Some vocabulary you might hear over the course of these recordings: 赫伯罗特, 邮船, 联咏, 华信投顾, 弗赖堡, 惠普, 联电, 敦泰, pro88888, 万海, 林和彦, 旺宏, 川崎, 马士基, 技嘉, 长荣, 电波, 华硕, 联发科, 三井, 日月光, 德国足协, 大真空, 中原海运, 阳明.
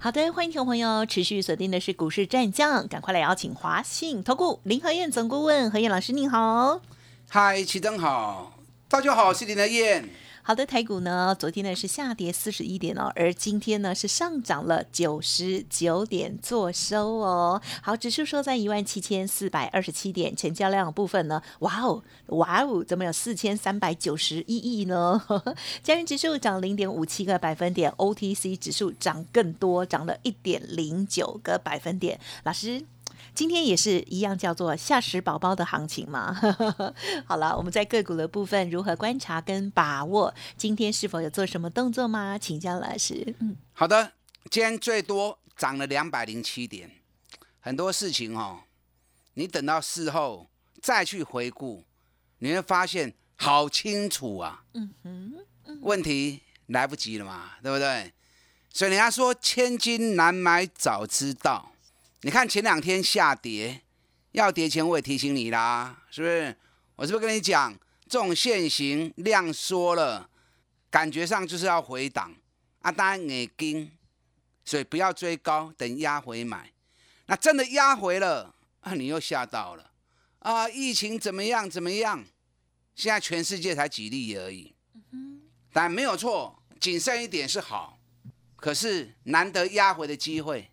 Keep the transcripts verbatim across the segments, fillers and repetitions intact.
好的，欢迎听众朋友持续锁定的是股市战将，赶快来邀请华信投顾林和彥总顾问。和彥老师您好。嗨，齐登好，大家好，我是林和彥。好的，台股呢昨天呢是下跌四十一点哦，而今天呢是上涨了九十九点做收哦。好，指数收在一万七千四百二十七点，成交量的部分呢，哇哦哇哦，怎么有四千三百九十一亿呢？加元指数涨 零点五七个百分点， O T C 指数涨更多，涨了 一点零九个百分点。老师，今天也是一样叫做下食宝宝的行情嘛？好了，我们在个股的部分如何观察跟把握？今天是否有做什么动作吗？请教老师。嗯，好的，今天最多涨了两百零七点，很多事情哦，你等到事后再去回顾，你会发现好清楚啊。嗯哼，嗯哼，问题来不及了嘛，对不对？所以人家说千金难买早知道。你看前两天下跌，要跌前我也提醒你啦，是不是？我是不是跟你讲，这种现行量缩了，感觉上就是要回档啊，当然眼睛，所以不要追高，等压回买。那真的压回了啊，你又吓到了啊！疫情怎么样怎么样？现在全世界才几例而已，但没有错，谨慎一点是好，可是难得压回的机会。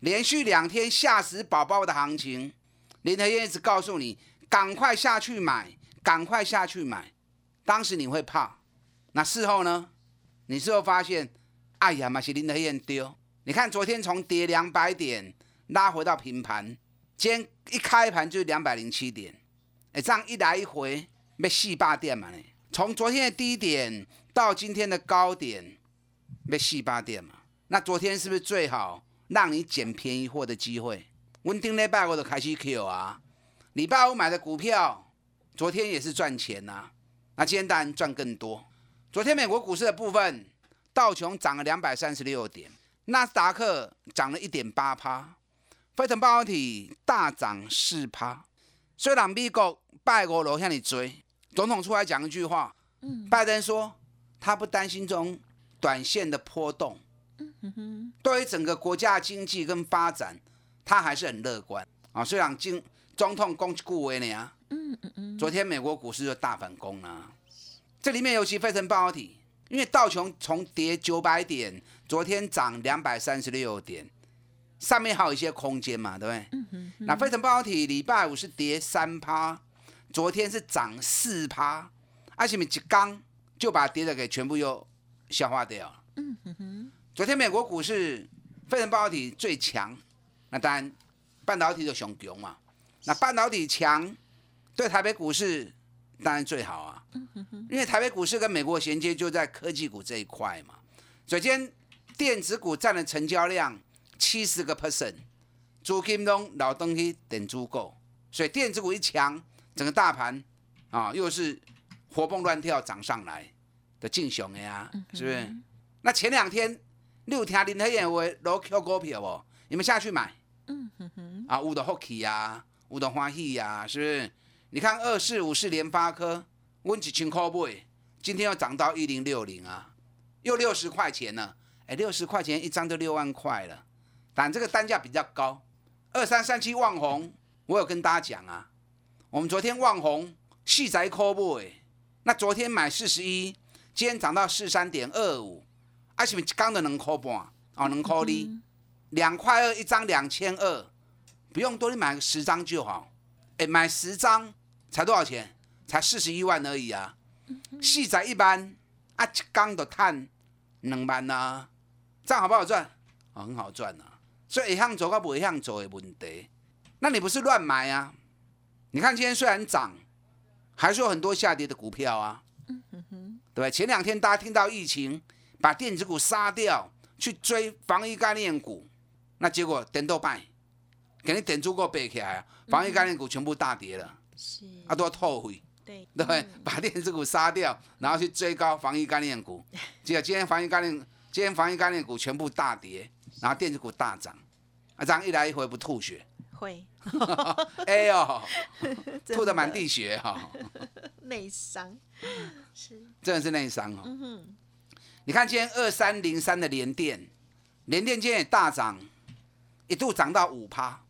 连续两天吓死宝宝的行情，林和彥一直告诉你，赶快下去买，赶快下去买。当时你会怕，那事后呢？你事后发现，哎呀，也是林和彥丢。你看昨天从跌两百点拉回到平盘，今天一开盘就是两百零七点，哎，这样一来一回，要四百点嘛呢？从昨天的低点到今天的高点，要四百点嘛？那昨天是不是最好？让你捡便宜货的机会，我上礼拜我就开始 Q 啊，礼拜五买的股票，昨天也是赚钱啊，那今天当然赚更多。昨天美国股市的部分，道琼涨了两百三十六点，纳斯达克涨了 百分之一点八， 费城半导体大涨 百分之四。 虽然美国拜五路那么多，总统出来讲一句话，拜登说他不担心这种短线的波动，对于整个国家经济跟发展，他还是很乐观啊。虽然经总统讲一句话呢啊，昨天美国股市就大反攻了。这里面尤其费城半导体，因为道琼从跌九百点，昨天涨两百三十六点，上面还有一些空间嘛，对不对？那费城半导体礼拜五是跌三趴，昨天是涨四趴，而且每一刚就把跌的给全部又消化掉了。嗯哼哼。昨天美国股市费城半导体最强，那当然半导体就最强嘛。那半导体强，对台北股市当然最好啊，因为台北股市跟美国衔接就在科技股这一块嘛。所以今天电子股占了成交量七十个 percent， 资金都流动去电子股，所以电子股一强，整个大盘啊又是活蹦乱跳涨上来的，正常的啊，是不是？那前两天。你有听林和彥话落捡股票无？你们下去买，嗯哼哼，啊，有就福气啊，有就欢喜啊，是不是？你看二四五四联发科，我一千块买，今天又涨到一零六零啊，又六十块钱了，哎，六十块钱一张就六万块了，但这个单价比较高。二三三七旺宏，我有跟大家讲啊，我们昨天旺宏四十块买，那昨天买四十一，今天涨到四三点二五。啊，是不是一天就两块半哦，两块二，两块二一张两千二，不用多，你买十张就好。哎，买十张才多少钱？才四十一万而已啊！四十一万啊，一天就赚两万啊，这样好不好赚？哦，很好赚啊！所以会向做跟不会向做的问题，那你不是乱买啊？你看今天虽然涨，还是有很多下跌的股票啊，对不对？前两天大家听到疫情。把电子股杀掉，去追防疫概念股，那结果等到败，给你点足够背起来，防疫概念股全部大跌了，是啊，都要透回，对对，嗯、把电子股杀掉，然后去追高防疫概念股。结果今天防疫概念，今天防疫概念股全部大跌，然后电子股大涨，啊，这样一来一回不吐血？会，哎呦，吐得满地血哈、哦，内伤是，真的是内伤哦。嗯、你看今天二三零三的联电，联电今天也大涨，一度涨到五趴，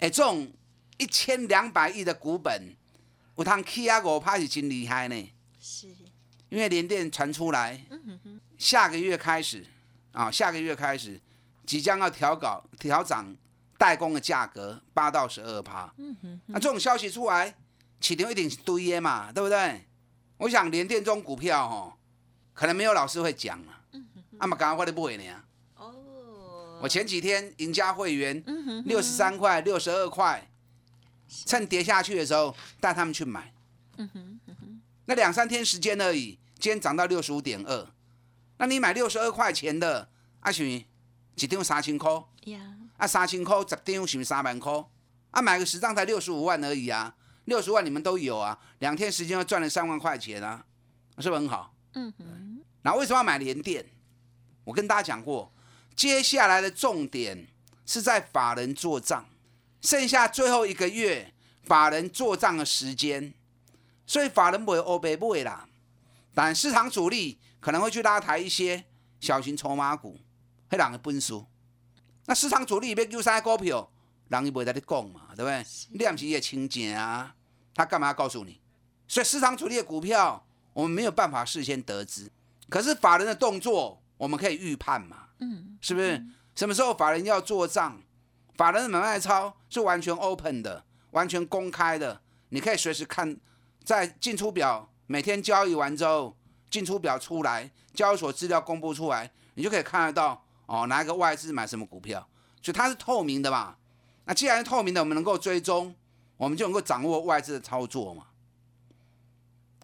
哎，这种一千两百亿的股本。有通起啊五趴是真厉害呢，是，因为联电传出来，下个月开始啊，下个月开始即将要调高调涨代工的价格八到十二趴，那这种消息出来，市场一定是堆的嘛，对不对？我想联电这种股票哦，可能没有老师会讲嘛，啊嘛刚刚我咧买呢，哦，我前几天赢家会员六十三块、六十二块。趁跌下去的时候带他们去买，嗯哼嗯、哼那两三天时间而已，今天涨到 六十五点二， 那你买六十二块钱的啊，是一张三千块、yeah. 啊三千块十张是三万块啊，买个十张才六十五万而已啊，六十万你们都有啊，两天时间就赚了三万块钱啊，是不是很好？嗯哼，那为什么要买联电？我跟大家讲过，接下来的重点是在法人做账，剩下最后一个月法人做账的时间，所以法人不会黑白买啦，但市场主力可能会去拉抬一些小型筹码股，那人的本事，那市场主力要救啥股票，人伊袂在你讲嘛，对不对？你也不是伊的亲戚啊，他干嘛要告诉你？所以市场主力的股票我们没有办法事先得知，可是法人的动作我们可以预判嘛，嗯，是不是？嗯、什么时候法人要做账？法人的买卖超是完全 open 的，完全公开的，你可以随时看，在进出表每天交易完之后，进出表出来，交易所资料公布出来，你就可以看得到哦，哪一个外资买什么股票，所以它是透明的嘛。那既然是透明的，我们能够追踪，我们就能够掌握外资的操作嘛。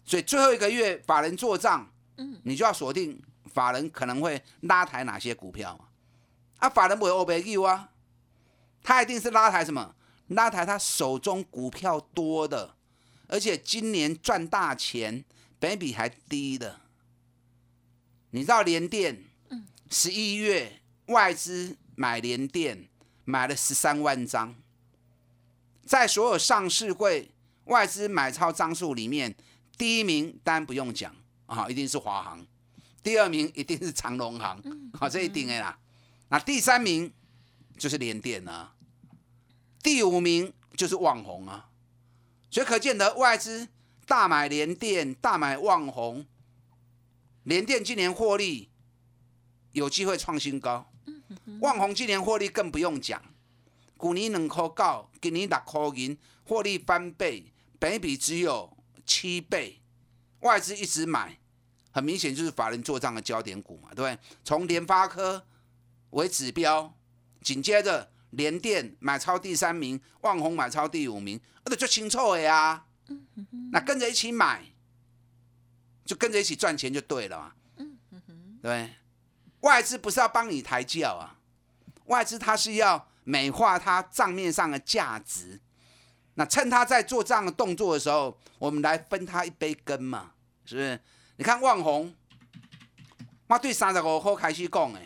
所以最后一个月法人做账，你就要锁定法人可能会拉抬哪些股票嘛。啊，法人不会欧白叫啊。他一定是拉抬什么？拉抬他手中股票多的，而且今年赚大钱，本益比还低的。你知道联电，十一月外资买联电买了十三万张，在所有上市柜外资买超张数里面，第一名当然不用讲啊、哦，一定是华航；第二名一定是长荣航，好、哦，这一定的啦。那第三名。就是联电啊，第五名就是旺宏啊，所以可见得外资大买联电，大买旺宏，联电今年获利有机会创新高，旺宏今年获利更不用讲，去年两块九，今年六块银，获利翻倍，本益比只有七倍，外资一直买，很明显就是法人做账的焦点股嘛，对不对？从联发科为指标。紧接着联电买超第三名，旺宏买超第五名，那就清楚的啊。那跟着一起买，就跟着一起赚钱就对了嘛。对，外资不是要帮你抬轿啊，外资它是要美化它账面上的价值。那趁它在做这样的动作的时候，我们来分它一杯羹嘛，是不是？你看旺宏，我对三十五块开始讲的，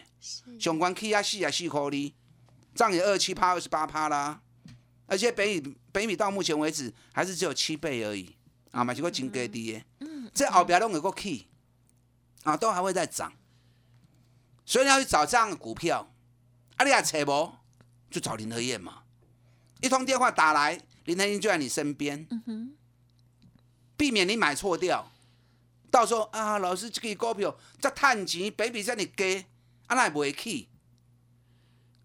相关起啊四啊四块哩。涨也二七趴、二十八趴啦，而且本益本益比到目前为止还是只有七倍而已啊，嘛是个真低的。嗯，这后边拢有个起啊，都还会再涨，所以你要去找这样的股票，啊，你也找无，就找林和彥嘛。一通电话打来，林和彥就在你身边，嗯、避免你买错掉。到时候啊，老师这个股票才赚钱，本益比才你低，啊，那也袂起。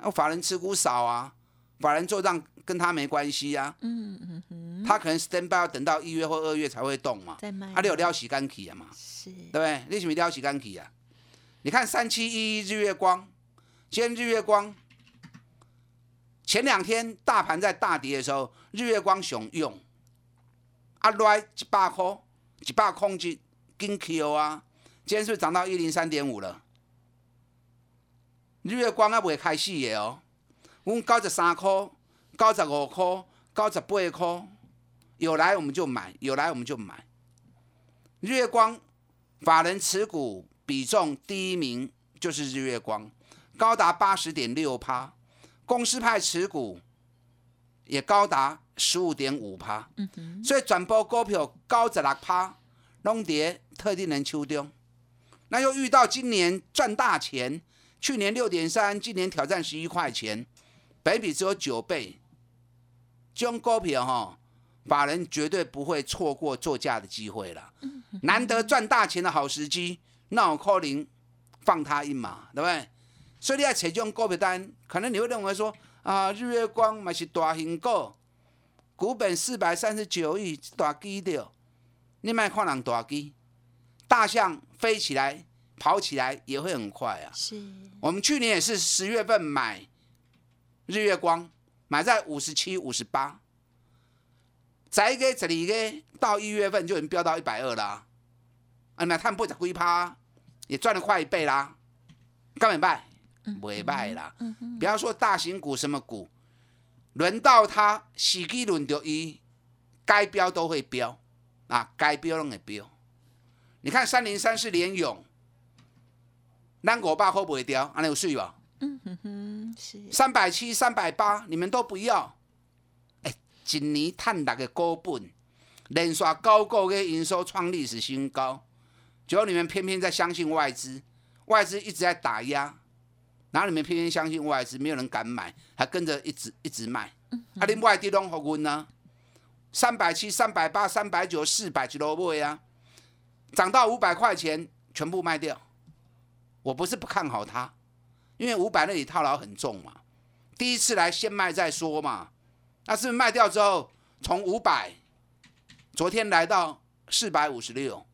啊、法人持股少啊，法人做账跟他没关系啊，嗯嗯嗯，他可能 stand by 要等到一月或二月才会动嘛，再卖，啊，你有撩洗干去啊嘛，是，对不对？你是不是撩洗干去啊？你看三七一一日月光，今天日月光，前两天大盘在大跌的时候，日月光熊用，啊，来一百块，一百空就跟 Q 啊，今天是不是涨到一零三点五了？日月光还未开始的哦，阮九十三块、九十五块、九十八块，有来我们就买，有来我们就买。日月光法人持股比重第一名就是日月光，高达 百分之八十点六， 公司派持股也高达 百分之十五点五、嗯、所以全部股票高百分之九十六都在特定人手中。那又遇到今年赚大钱，去年 六点三， 今年挑战十一块钱，本益比只有九倍，这种股票、哦、法人绝对不会错过做价的机会了。难得赚大钱的好时机，那我可能放他一马，对不对？所以你要找这种股票单，可能你会认为说啊，日月光也是大型股，股本四百三十九亿，大基调，你别看人大基，大象飞起来跑起来也会很快啊。是，我们去年也是十月份买日月光，买在五十七、五十八，十一月、十二月到一月份就已经飙到一百二十啦，啊，那赚百分之八十几，也赚了快一倍啦，干不败？不败啦，不要说大型股什么股，轮到它时机轮到它，该飙都会飙啊，该飙都会飙。你看三零三是联咏，咱五百好卖掉，安尼有水吧？嗯哼哼，是。三百七、三百八，你们都不要。哎、欸，一年赚六个股本，连续高股的营收创历史新高，结果你们偏偏在相信外资，外资一直在打压，然后你们偏偏相信外资，没有人敢买，还跟着一直一直卖。嗯、啊，你外地拢给阮啊？三百七、三百八、三百九、四百一路买啊，涨到五百块钱全部卖掉。我不是不看好它，因为五百那里套牢很重嘛，第一次来先卖再说嘛。那是不是卖掉之后，从五百昨天来到四百五十六，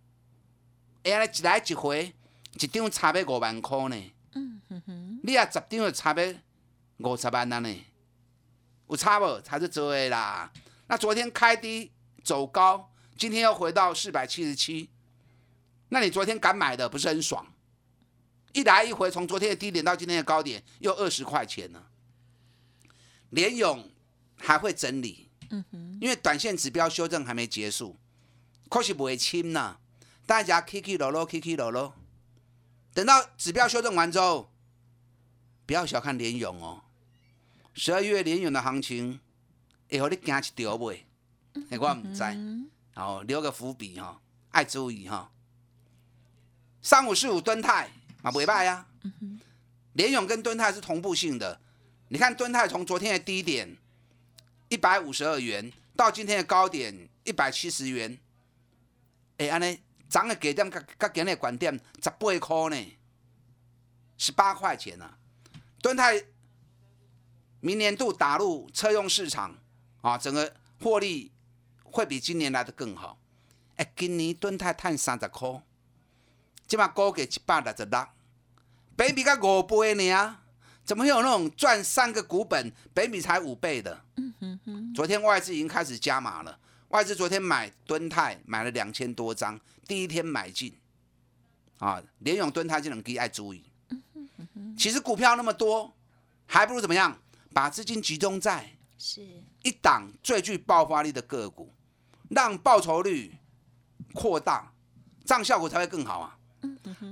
哎，一来一回，一张差不多五万块呢。嗯哼哼，你啊十张就差不多五十万了呢，有差不？差就多的啦。那昨天开低走高，今天又回到四百七十七，那你昨天敢买的不是很爽？一来一回，从昨天的低点到今天的高点，又二十块钱呢。联咏还会整理，因为短线指标修正还没结束，可是不会轻呐。大家 起起落落，起起落落。等到指标修正完之后，不要小看联咏哦。十二月联咏的行情，会让你惊一跳袂？哎，我唔知道，哦，留个伏笔哈、哦，爱注意哈、哦。三五四五敦泰。啊，不错呀！联咏跟敦泰是同步性的。你看敦泰从昨天的低点一百五十二元到今天的高点一百七十元，哎、欸，安尼涨的价点甲甲今日管点十八块呢，十八块钱啊！敦泰明年度打入车用市场啊，整个获利会比今年来的更好。哎、欸，今年敦泰赚三十块，现在估计一百六十六。北米才五倍而已，怎么会有那种赚三个股本，北米才五倍的？昨天外资已经开始加码了，外资昨天买敦泰买了两千多张，第一天买进，啊，联咏敦泰这两支要注意。其实股票那么多，还不如怎么样，把资金集中在一档最具爆发力的个股，让报酬率扩大，这样效果才会更好啊。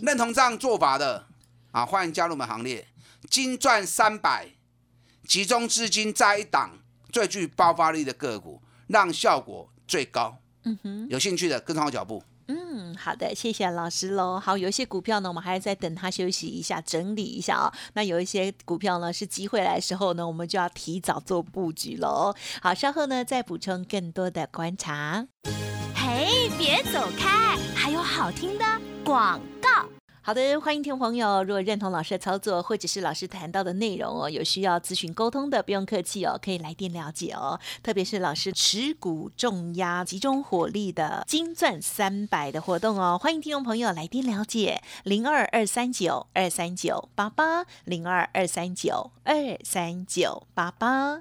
认同这样做法的啊，欢迎加入我们行列。金赚三百，集中资金在一档最具爆发力的个股，让效果最高。嗯哼，有兴趣的跟上我脚步。嗯，好的，谢谢老师喽。好，有一些股票呢，我们还在等它休息一下，整理一下啊、哦。那有一些股票呢，是机会来的时候呢，我们就要提早做布局喽。好，稍后呢再补充更多的观察。嘿，别走开，还有好听的广告。好的，欢迎听众朋友，如果认同老师的操作，或者是老师谈到的内容哦，有需要咨询沟通的，不用客气哦，可以来电了解哦。特别是老师持股重压、集中火力的金钻三百的活动哦，欢迎听众朋友来电了解零二二三九二三九八八零二二三九二三九八八。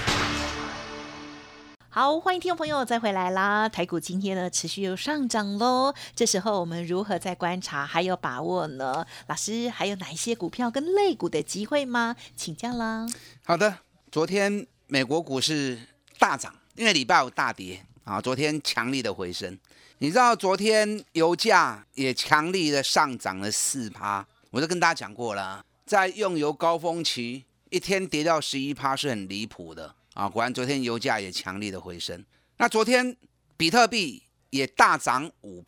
好，欢迎听众朋友再回来啦！台股今天呢持续又上涨咯，这时候我们如何在观察还有把握呢？老师，还有哪一些股票跟类股的机会吗？请教啦。好的，昨天美国股市大涨，因为礼拜五大跌啊，昨天强力的回升。你知道昨天油价也强力的上涨了 百分之四， 我都跟大家讲过了，在用油高峰期一天跌到 百分之十一 是很离谱的。啊，果然昨天油价也强力的回升。那昨天比特币也大涨 百分之五，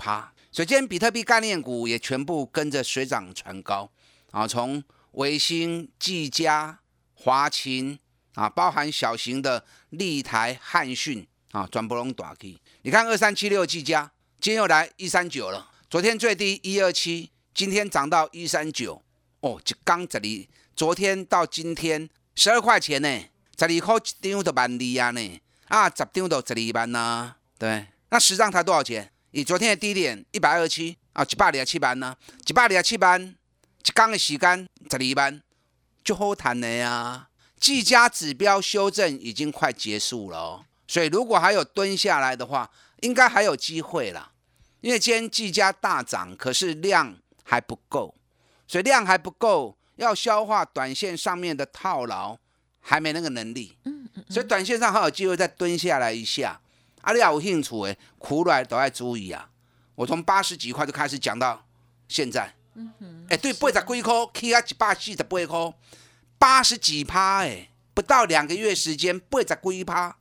所以今天比特币概念股也全部跟着水涨船高啊，从微星、技嘉、华勤啊，包含小型的立台、汉讯啊，全部都大起。你看二三七六技嘉，今天又来一三九了，昨天最低一二七，今天涨到一三九，哦，一天这里，昨天到今天十二块钱呢。十二块一张就万二啊呢，啊十张就十二万啊，对，那实际才多少钱？以昨天的低点一百二十七啊，一百二十七万啊，一百二十七万，一天的时间十二万，就好谈的啊。技嘉指标修正已经快结束了哦，所以如果还有蹲下来的话，应该还有机会啦。因为今天技嘉大涨，可是量还不够，所以量还不够，要消化短线上面的套牢。还没那个能力，所以短线上还有机会再蹲下来一下。啊，你有兴趣的，苦来都要注意啊！我从八十几块就开始讲到现在，哎，对，八十几块起啊，一百四十八块，八十几趴哎，不到两个月时间，八十几趴，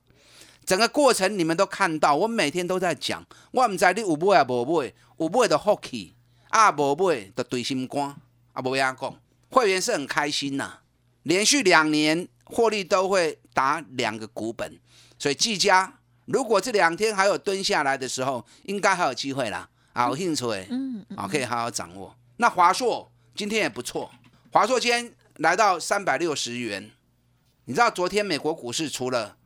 整个过程你们都看到，我每天都在讲。我唔知你有买啊无买，有买就福气，啊无买就对心肝，啊无样讲。会员是很开心呐、啊，连续两年。获利都会打两个股本，所以技嘉如果这两天还有蹲下来的时候，应该还有机会啦。啊，有兴趣的，嗯，啊，可以好好掌握。那华硕今天也不错，华硕今天来到三百六十元。你知道昨天美国股市除了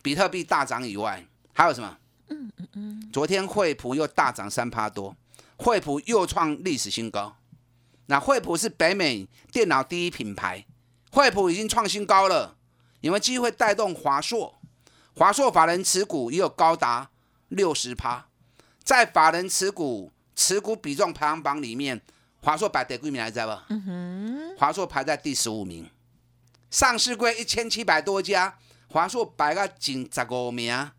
比特币大涨以外，还有什么？嗯嗯嗯。昨天惠普又大涨三趴多，惠普又创历史新高。那惠普是北美电脑第一品牌。惠普已经创新高了，有没有机会带动华硕？华硕法人持股也有高达 百分之六十， 在法人持股持股比重排行榜里面，华硕排第几名来着吧？华硕排在第十五名，上市柜一千七百多家，华硕排到近十五名，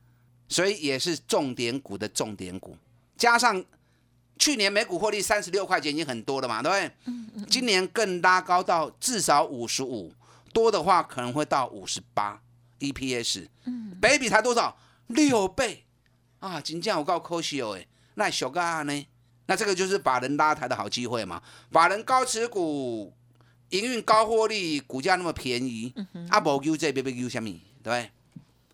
所以也是重点股的重点股。加上去年每股获利三十六块钱已经很多了嘛，对不对？嗯嗯、今年更拉高到至少五十五，多的话可能会到五十八 E P S。嗯，倍比才多少？六倍啊！真正有够可惜哦，哎，那小个呢？那这个就是法人拉抬的好机会嘛。法人高持股，营运高获利，股价那么便宜，啊，无救这别别救什么，对不对？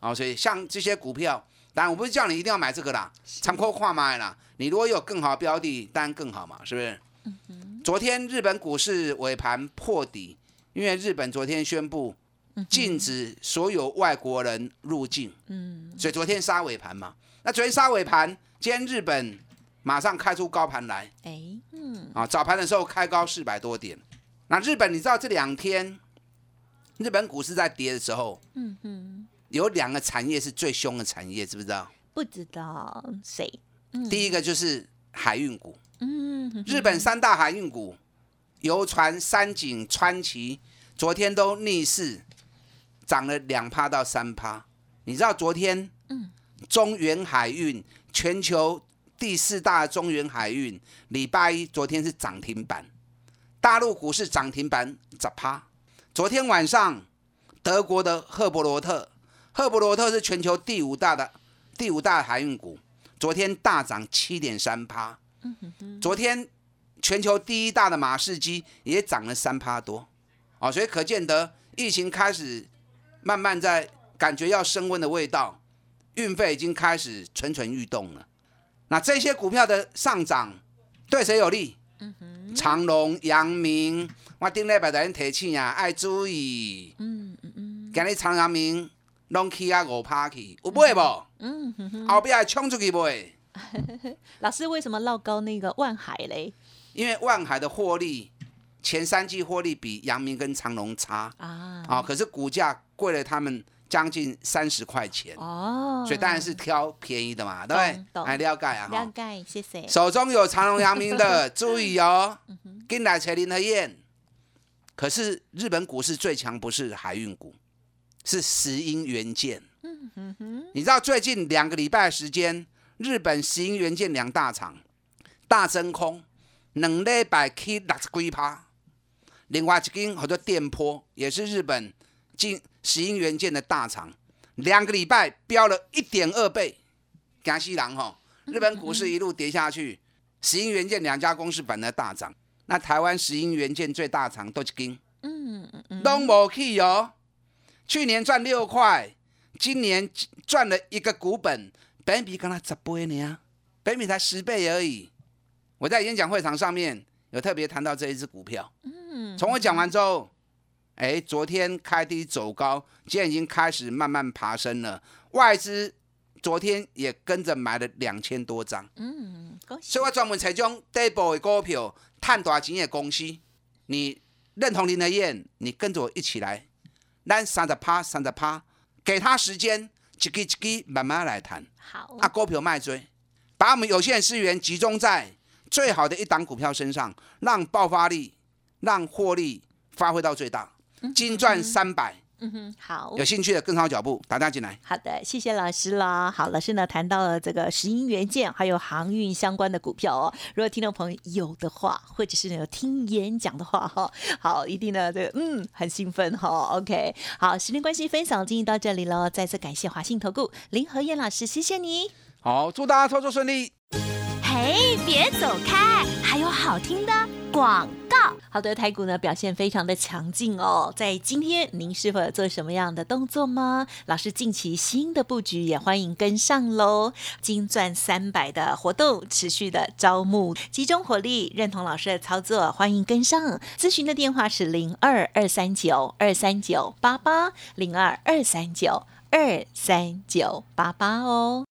哦，所以像这些股票。当然我不是叫你一定要买这个啦，参考看买啦。你如果有更好的标的，当然更好嘛，是不是？嗯、昨天日本股市尾盘破底，因为日本昨天宣布禁止所有外国人入境，嗯、所以昨天杀尾盘嘛。那昨天杀尾盘，今天日本马上开出高盘来，哎，嗯，啊，早盘的时候开高四百多点。那日本你知道这两天日本股市在跌的时候，嗯嗯。有两个产业是最凶的产业，知不知道？不知道谁？嗯、第一个就是海运股，嗯、哼哼日本三大海运股，邮船、三井、川崎，昨天都逆势涨了两趴到三趴。你知道昨天，嗯、中原海运全球第四大的中原海运，礼拜一昨天是涨停板，大陆股市涨停板十趴。昨天晚上，德国的赫伯罗特。赫伯罗特是全球第五大的第五大航运股，昨天大涨 百分之七点三。 昨天全球第一大的马士基也涨了 百分之三 多、哦、所以可见得疫情开始慢慢在感觉要升温的味道，运费已经开始蠢蠢欲动了。那这些股票的上涨对谁有利？嗯、长荣、阳明，我顶礼拜在恁提醒啊，爱注意。嗯嗯嗯。今日长阳明拢起啊五趴去，有买无？嗯哼哼。后壁还冲出去买。老师为什么落高那个万海嘞？因为万海的获利前三季获利比阳明跟长荣差啊、哦，可是股价贵了他们将近三十块钱哦，所以当然是挑便宜的嘛，对不对？哎，了解啊，了解，谢谢。手中有长荣、阳明的，注意哦，跟来找林和彥。可是日本股市最强不是海运股，是石英元件。嗯、哼哼你知道最近两个礼拜的时间？日本石英元件两大厂大真空两礼拜起百分之六十几，另外一间叫做电波，也是日本石英元件的大厂，两个礼拜飙了 一点二倍，吓死人吼！日本股市一路跌下去，石英元件两家公司反而大涨。那台湾石英元件最大厂都一间，嗯嗯，都没去哦。去年赚六块，今年赚了一个股本。本比刚才十倍呢，本比才十倍而已。我在演讲会场上面有特别谈到这一只股票。嗯，从我讲完之后，哎，昨天开低走高，今天已经开始慢慢爬升了。外资昨天也跟着买了两千多张。嗯，恭喜！所以我专门采用底部的股票，赚大钱的公司。你认同林和彥，你跟着我一起来，咱三十趴，三十趴，给他时间。一支一支慢慢来谈，好啊，股票卖追，把我们有限资源集中在最好的一档股票身上，让爆发力、让获利发挥到最大，金赚三百。嗯哼，好，有兴趣的跟上脚步，大家进来。好的，谢谢老师啦。好，老师呢谈到了这个石英元件还有航运相关的股票哦。如果听众朋友有的话，或者是有听演讲的话哈、哦，好，一定呢，这个嗯很兴奋哈、哦。OK， 好，时间关系，分享进行到这里了。再次感谢华信投顾林和彥老师，谢谢你。好，祝大家操作顺利。嘿，别走开，还有好听的广。好的，台股呢表现非常的强劲哦，在今天您是否有做什么样的动作吗？老师近期新的布局也欢迎跟上喽，金钻三百的活动持续的招募，集中火力，认同老师的操作，欢迎跟上。咨询的电话是零二二三九二三九八八零二二三九二三九八八哦。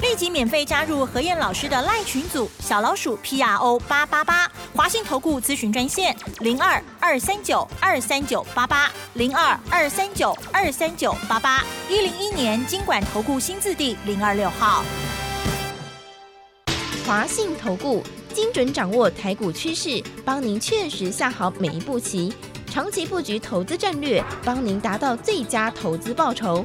立即免费加入和彥老师的赖群组，小老鼠 P R O 八八八，华信投顾咨询专线零二二三九二三九八八零二二三九二三九八八，一零一年金管投顾新字第零二六号。华信投顾精准掌握台股趋势，帮您确实下好每一步棋，长期布局投资战略，帮您达到最佳投资报酬。